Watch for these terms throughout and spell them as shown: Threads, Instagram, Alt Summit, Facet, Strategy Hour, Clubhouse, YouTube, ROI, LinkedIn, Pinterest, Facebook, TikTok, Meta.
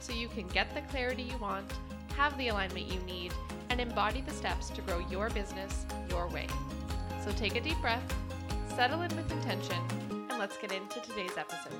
so you can get the clarity you want, have the alignment you need, and embody the steps to grow your business your way. So take a deep breath, settle in with intention, and let's get into today's episode.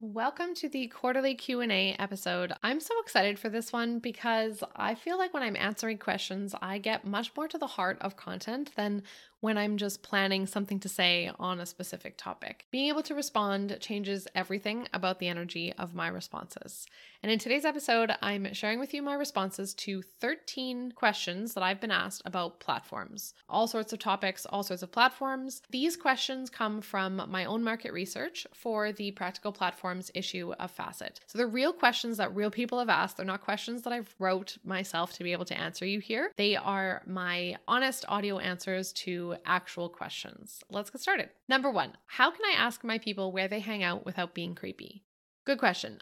Welcome to the quarterly Q&A episode. I'm so excited for this one because I feel like when I'm answering questions, I get much more to the heart of content than when I'm just planning something to say on a specific topic. Being able to respond changes everything about the energy of my responses. And in today's episode, I'm sharing with you my responses to 13 questions that I've been asked about platforms. All sorts of topics, all sorts of platforms. These questions come from my own market research for the Practical Platform issue of Facet. So they're real questions that real people have asked. They're not questions that I've wrote myself to be able to answer you here. They are my honest audio answers to actual questions. Let's get started. Number one, how can I ask my people where they hang out without being creepy? Good question.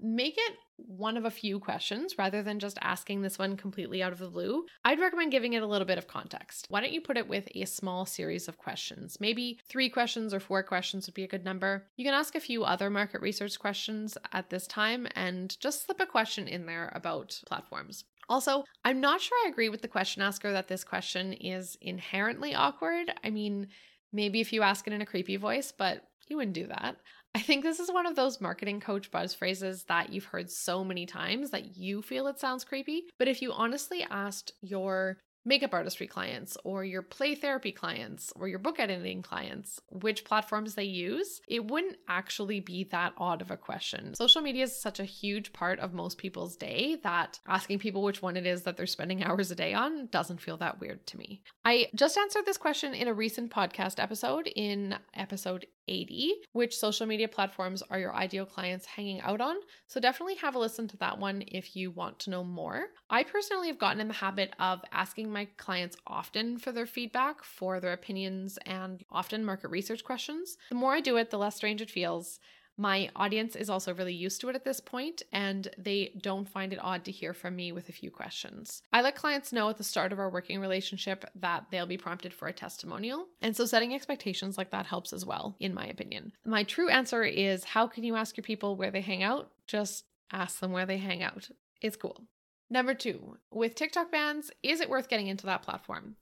Make it one of a few questions rather than just asking this one completely out of the blue. I'd recommend giving it a little bit of context. Why don't you put it with a small series of questions? Maybe 3 questions or 4 questions would be a good number. You can ask a few other market research questions at this time and just slip a question in there about platforms. Also, I'm not sure I agree with the question asker that this question is inherently awkward. I mean, maybe if you ask it in a creepy voice, but you wouldn't do that. I think this is one of those marketing coach buzz phrases that you've heard so many times that you feel it sounds creepy. But if you honestly asked your makeup artistry clients or your play therapy clients or your book editing clients which platforms they use, it wouldn't actually be that odd of a question. Social media is such a huge part of most people's day that asking people which one it is that they're spending hours a day on doesn't feel that weird to me. I just answered this question in a recent podcast episode in episode 80, which social media platforms are your ideal clients hanging out on. So definitely have a listen to that one if you want to know more. I personally have gotten in the habit of asking my clients often for their feedback, for their opinions, and often market research questions. The more I do it, the less strange it feels. My audience is also really used to it at this point, and they don't find it odd to hear from me with a few questions. I let clients know at the start of our working relationship that they'll be prompted for a testimonial, and so setting expectations like that helps as well, in my opinion. My true answer is, how can you ask your people where they hang out? Just ask them where they hang out. It's cool. Number 2, with TikTok bans, is it worth getting into that platform?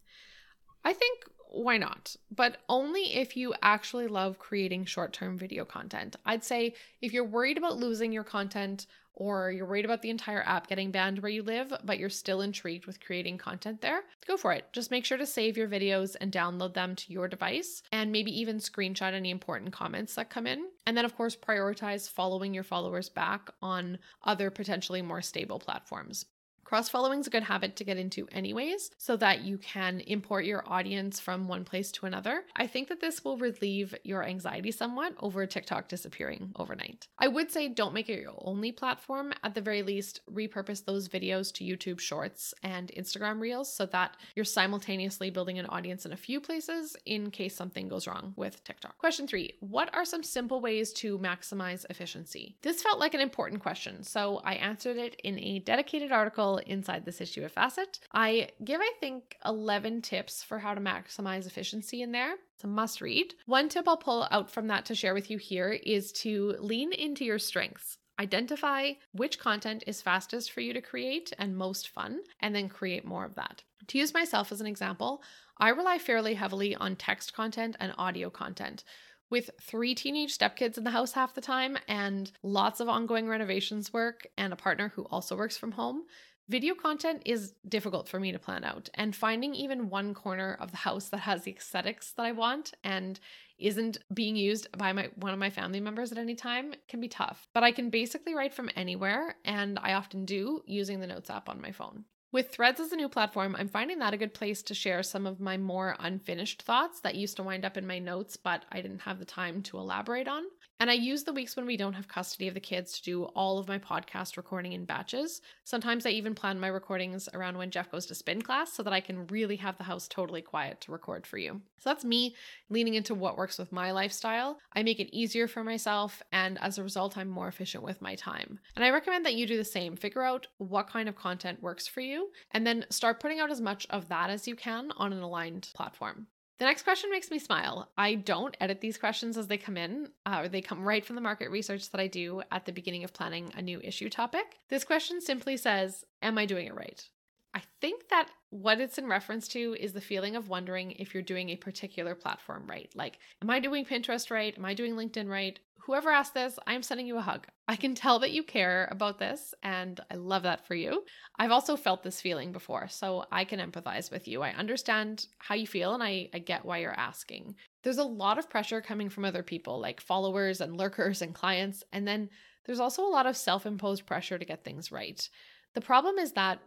I think why not? But only if you actually love creating short-term video content. I'd say if you're worried about losing your content or you're worried about the entire app getting banned where you live, but you're still intrigued with creating content there, go for it. Just make sure to save your videos and download them to your device and maybe even screenshot any important comments that come in. And then of course, prioritize following your followers back on other potentially more stable platforms. Cross-following is a good habit to get into anyways, so that you can import your audience from one place to another. I think that this will relieve your anxiety somewhat over TikTok disappearing overnight. I would say don't make it your only platform. At the very least, repurpose those videos to YouTube Shorts and Instagram Reels so that you're simultaneously building an audience in a few places in case something goes wrong with TikTok. Question 3, what are some simple ways to maximize efficiency? This felt like an important question, so I answered it in a dedicated article inside this issue of Facet. I give, I think, 11 tips for how to maximize efficiency in there. It's a must read. One tip I'll pull out from that to share with you here is to lean into your strengths. Identify which content is fastest for you to create and most fun, and then create more of that. To use myself as an example, I rely fairly heavily on text content and audio content. With 3 teenage stepkids in the house half the time and lots of ongoing renovations work and a partner who also works from home, video content is difficult for me to plan out, and finding even one corner of the house that has the aesthetics that I want and isn't being used by one of my family members at any time can be tough. But I can basically write from anywhere, and I often do using the Notes app on my phone. With Threads as a new platform, I'm finding that a good place to share some of my more unfinished thoughts that used to wind up in my notes, but I didn't have the time to elaborate on. And I use the weeks when we don't have custody of the kids to do all of my podcast recording in batches. Sometimes I even plan my recordings around when Jeff goes to spin class so that I can really have the house totally quiet to record for you. So that's me leaning into what works with my lifestyle. I make it easier for myself, and as a result, I'm more efficient with my time. And I recommend that you do the same. Figure out what kind of content works for you, and then start putting out as much of that as you can on an aligned platform. The next question makes me smile. I don't edit these questions as they come in, or they come right from the market research that I do at the beginning of planning a new issue topic. This question simply says, am I doing it right? I think that what it's in reference to is the feeling of wondering if you're doing a particular platform right. Like, am I doing Pinterest right? Am I doing LinkedIn right? Whoever asked this, I'm sending you a hug. I can tell that you care about this, and I love that for you. I've also felt this feeling before, so I can empathize with you. I understand how you feel, and I get why you're asking. There's a lot of pressure coming from other people, like followers and lurkers and clients, and then there's also a lot of self-imposed pressure to get things right. The problem is that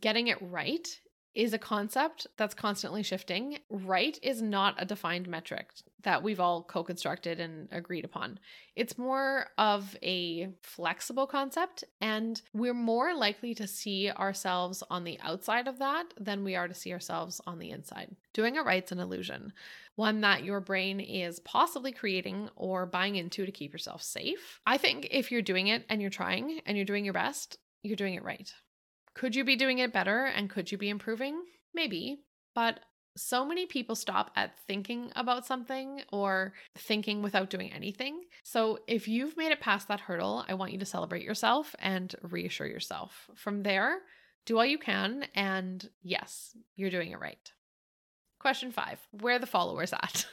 getting it right is a concept that's constantly shifting. Right is not a defined metric that we've all co-constructed and agreed upon. It's more of a flexible concept, and we're more likely to see ourselves on the outside of that than we are to see ourselves on the inside. Doing it right's an illusion, one that your brain is possibly creating or buying into to keep yourself safe. I think if you're doing it and you're trying and you're doing your best, you're doing it right. Could you be doing it better, and could you be improving? Maybe, but so many people stop at thinking about something or thinking without doing anything. So if you've made it past that hurdle, I want you to celebrate yourself and reassure yourself. From there, do all you can, and yes, you're doing it right. Question 5, where are the followers at?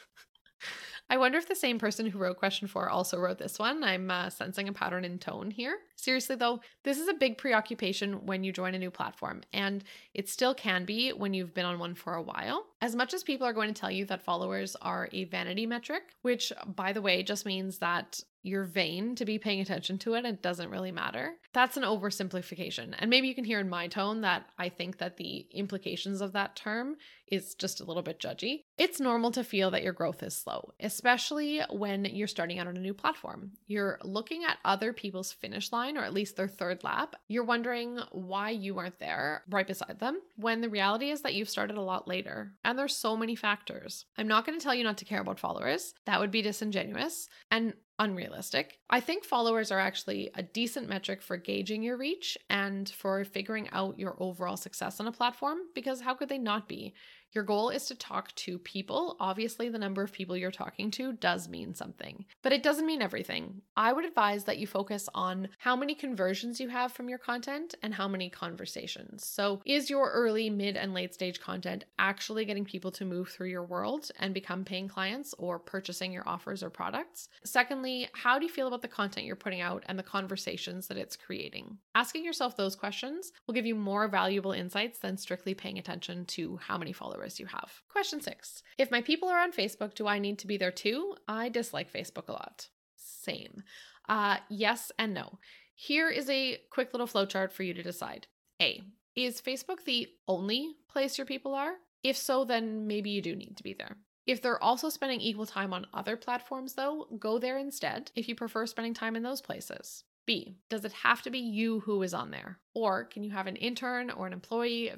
I wonder if the same person who wrote question 4 also wrote this one. I'm sensing a pattern in tone here. Seriously though, this is a big preoccupation when you join a new platform, and it still can be when you've been on one for a while. As much as people are going to tell you that followers are a vanity metric, which by the way just means that you're vain to be paying attention to it and it doesn't really matter. That's an oversimplification. And maybe you can hear in my tone that I think that the implications of that term is just a little bit judgy. It's normal to feel that your growth is slow, especially when you're starting out on a new platform. You're looking at other people's finish line, or at least their third lap. You're wondering why you aren't there right beside them, when the reality is that you've started a lot later. And there's so many factors. I'm not going to tell you not to care about followers. That would be disingenuous and unrealistic. I think followers are actually a decent metric for gauging your reach and for figuring out your overall success on a platform, because how could they not be? Your goal is to talk to people. Obviously, the number of people you're talking to does mean something, but it doesn't mean everything. I would advise that you focus on how many conversions you have from your content and how many conversations. So is your early, mid, and late stage content actually getting people to move through your world and become paying clients or purchasing your offers or products? Secondly, how do you feel about the content you're putting out and the conversations that it's creating? Asking yourself those questions will give you more valuable insights than strictly paying attention to how many followers you have. Question 6. If my people are on Facebook, do I need to be there too? I dislike Facebook a lot. Same. Yes and no. Here is a quick little flowchart for you to decide. A, is Facebook the only place your people are? If so, then maybe you do need to be there. If they're also spending equal time on other platforms though, go there instead if you prefer spending time in those places. B, does it have to be you who is on there? Or can you have an intern or an employee, a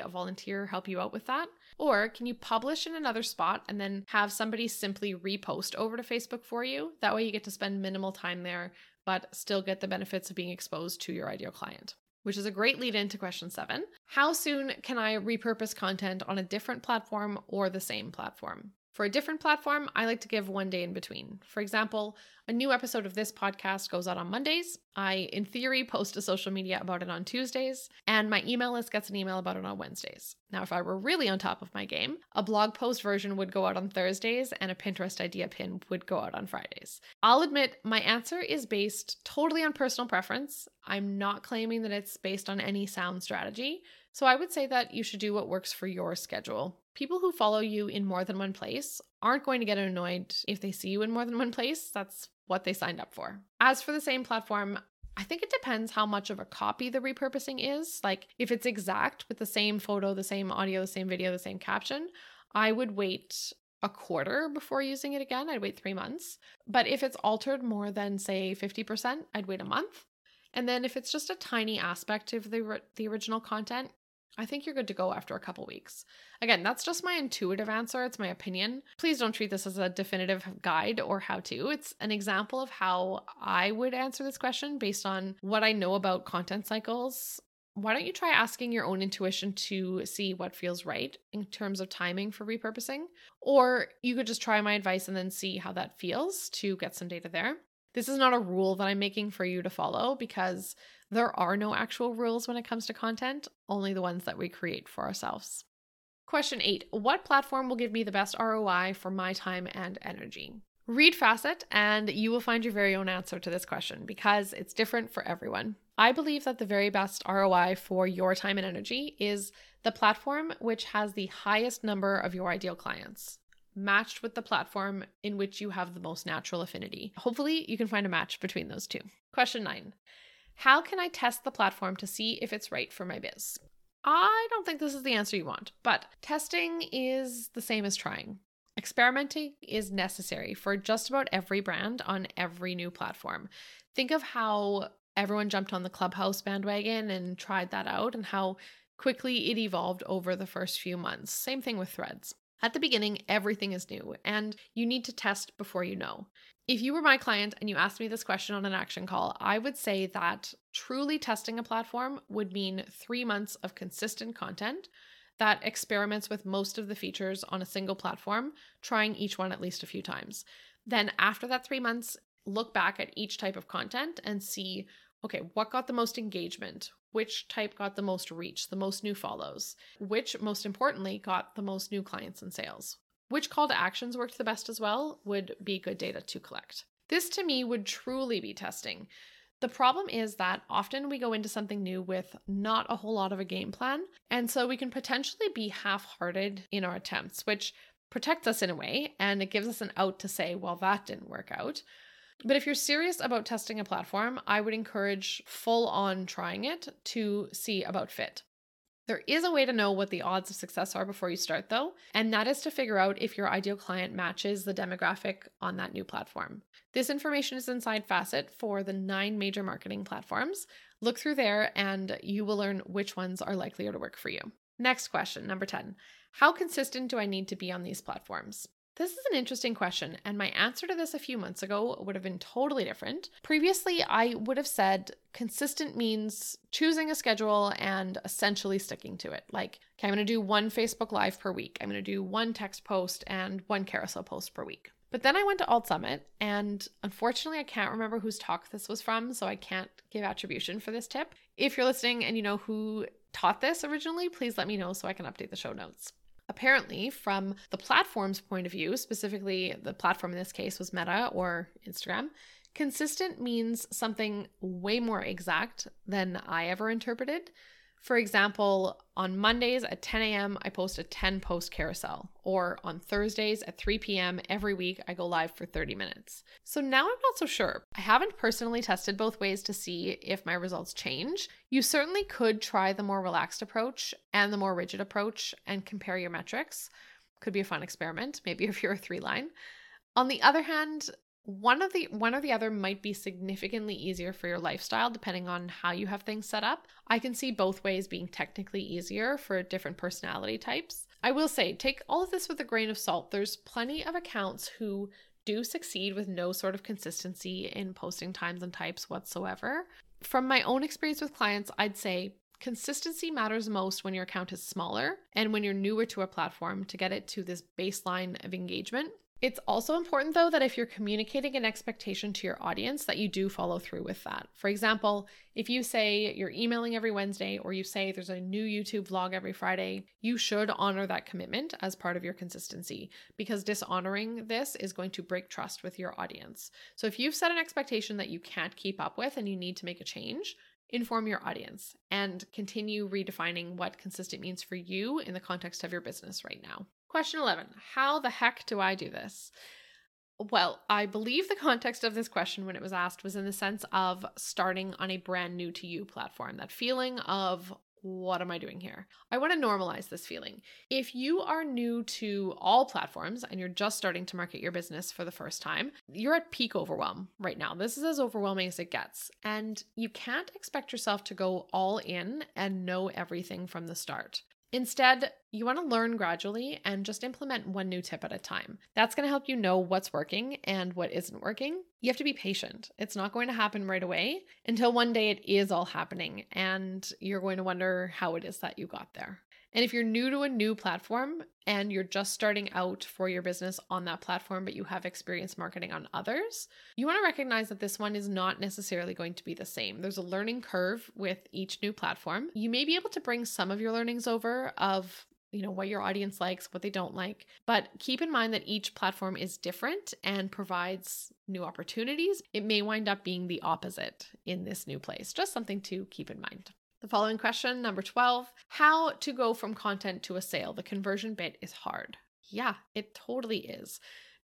VA, a volunteer help you out with that? Or can you publish in another spot and then have somebody simply repost over to Facebook for you? That way you get to spend minimal time there, but still get the benefits of being exposed to your ideal client. Which is a great lead into question 7. How soon can I repurpose content on a different platform or the same platform? For a different platform, I like to give one day in between. For example, a new episode of this podcast goes out on Mondays. I, in theory, post to social media about it on Tuesdays, and my email list gets an email about it on Wednesdays. Now, if I were really on top of my game, a blog post version would go out on Thursdays and a Pinterest idea pin would go out on Fridays. I'll admit my answer is based totally on personal preference. I'm not claiming that it's based on any sound strategy. So I would say that you should do what works for your schedule. People who follow you in more than one place aren't going to get annoyed if they see you in more than one place. That's what they signed up for. As for the same platform, I think it depends how much of a copy the repurposing is. Like if it's exact with the same photo, the same audio, the same video, the same caption, I would wait a quarter before using it again. I'd wait 3 months. But if it's altered more than say 50%, I'd wait a month. And then if it's just a tiny aspect of the original content, I think you're good to go after a couple weeks. Again, that's just my intuitive answer. It's my opinion. Please don't treat this as a definitive guide or how to. It's an example of how I would answer this question based on what I know about content cycles. Why don't you try asking your own intuition to see what feels right in terms of timing for repurposing? Or you could just try my advice and then see how that feels to get some data there. This is not a rule that I'm making for you to follow because there are no actual rules when it comes to content, only the ones that we create for ourselves. Question 8, what platform will give me the best ROI for my time and energy? Read Facet and you will find your very own answer to this question because it's different for everyone. I believe that the very best ROI for your time and energy is the platform which has the highest number of your ideal clients, matched with the platform in which you have the most natural affinity. Hopefully you can find a match between those two. Question 9, how can I test the platform to see if it's right for my biz? I don't think this is the answer you want, but testing is the same as trying. Experimenting is necessary for just about every brand on every new platform. Think of how everyone jumped on the Clubhouse bandwagon and tried that out and how quickly it evolved over the first few months. Same thing with Threads. At the beginning, everything is new and you need to test before you know. If you were my client and you asked me this question on an action call, I would say that truly testing a platform would mean 3 months of consistent content that experiments with most of the features on a single platform, trying each one at least a few times. Then after that 3 months, look back at each type of content and see, okay, what got the most engagement? Which type got the most reach, the most new follows? Which, most importantly, got the most new clients and sales? Which call to actions worked the best as well would be good data to collect. This to me would truly be testing. The problem is that often we go into something new with not a whole lot of a game plan, and so we can potentially be half-hearted in our attempts, which protects us in a way, and it gives us an out to say, well, that didn't work out. But if you're serious about testing a platform, I would encourage full-on trying it to see about fit. There is a way to know what the odds of success are before you start though, and that is to figure out if your ideal client matches the demographic on that new platform. This information is inside Facet for the 9 major marketing platforms. Look through there and you will learn which ones are likelier to work for you. Next question, number 10. How consistent do I need to be on these platforms? This is an interesting question, and my answer to this a few months ago would have been totally different. Previously, I would have said consistent means choosing a schedule and essentially sticking to it. Like, okay, I'm going to do 1 Facebook Live per week. I'm going to do 1 text post and 1 carousel post per week. But then I went to Alt Summit, and unfortunately, I can't remember whose talk this was from, so I can't give attribution for this tip. If you're listening and you know who taught this originally, please let me know so I can update the show notes. Apparently, from the platform's point of view, specifically the platform in this case was Meta or Instagram, consistent means something way more exact than I ever interpreted. For example, on Mondays at 10 a.m., I post a 10-post carousel, or on Thursdays at 3 p.m. every week, I go live for 30 minutes. So now I'm not so sure. I haven't personally tested both ways to see if my results change. You certainly could try the more relaxed approach and the more rigid approach and compare your metrics. Could be a fun experiment, maybe if you're a 3-line. On the other hand, one or the other might be significantly easier for your lifestyle, depending on how you have things set up. I can see both ways being technically easier for different personality types. I will say, take all of this with a grain of salt. There's plenty of accounts who do succeed with no sort of consistency in posting times and types whatsoever. From my own experience with clients, I'd say consistency matters most when your account is smaller and when you're newer to a platform to get it to this baseline of engagement. It's also important though that if you're communicating an expectation to your audience that you do follow through with that. For example, if you say you're emailing every Wednesday or you say there's a new YouTube vlog every Friday, you should honor that commitment as part of your consistency because dishonoring this is going to break trust with your audience. So if you've set an expectation that you can't keep up with and you need to make a change, inform your audience and continue redefining what consistent means for you in the context of your business right now. Question 11, how the heck do I do this? Well, I believe the context of this question when it was asked was in the sense of starting on a brand new to you platform, that feeling of, what am I doing here? I want to normalize this feeling. If you are new to all platforms and you're just starting to market your business for the first time, you're at peak overwhelm right now. This is as overwhelming as it gets. And you can't expect yourself to go all in and know everything from the start. Instead, you want to learn gradually and just implement one new tip at a time. That's going to help you know what's working and what isn't working. You have to be patient. It's not going to happen right away until one day it is all happening and you're going to wonder how it is that you got there. And if you're new to a new platform and you're just starting out for your business on that platform, but you have experience marketing on others, you want to recognize that this one is not necessarily going to be the same. There's a learning curve with each new platform. You may be able to bring some of your learnings over of, you know, what your audience likes, what they don't like, but keep in mind that each platform is different and provides new opportunities. It may wind up being the opposite in this new place. Just something to keep in mind. The following question, number 12, how to go from content to a sale. The conversion bit is hard. Yeah, it totally is.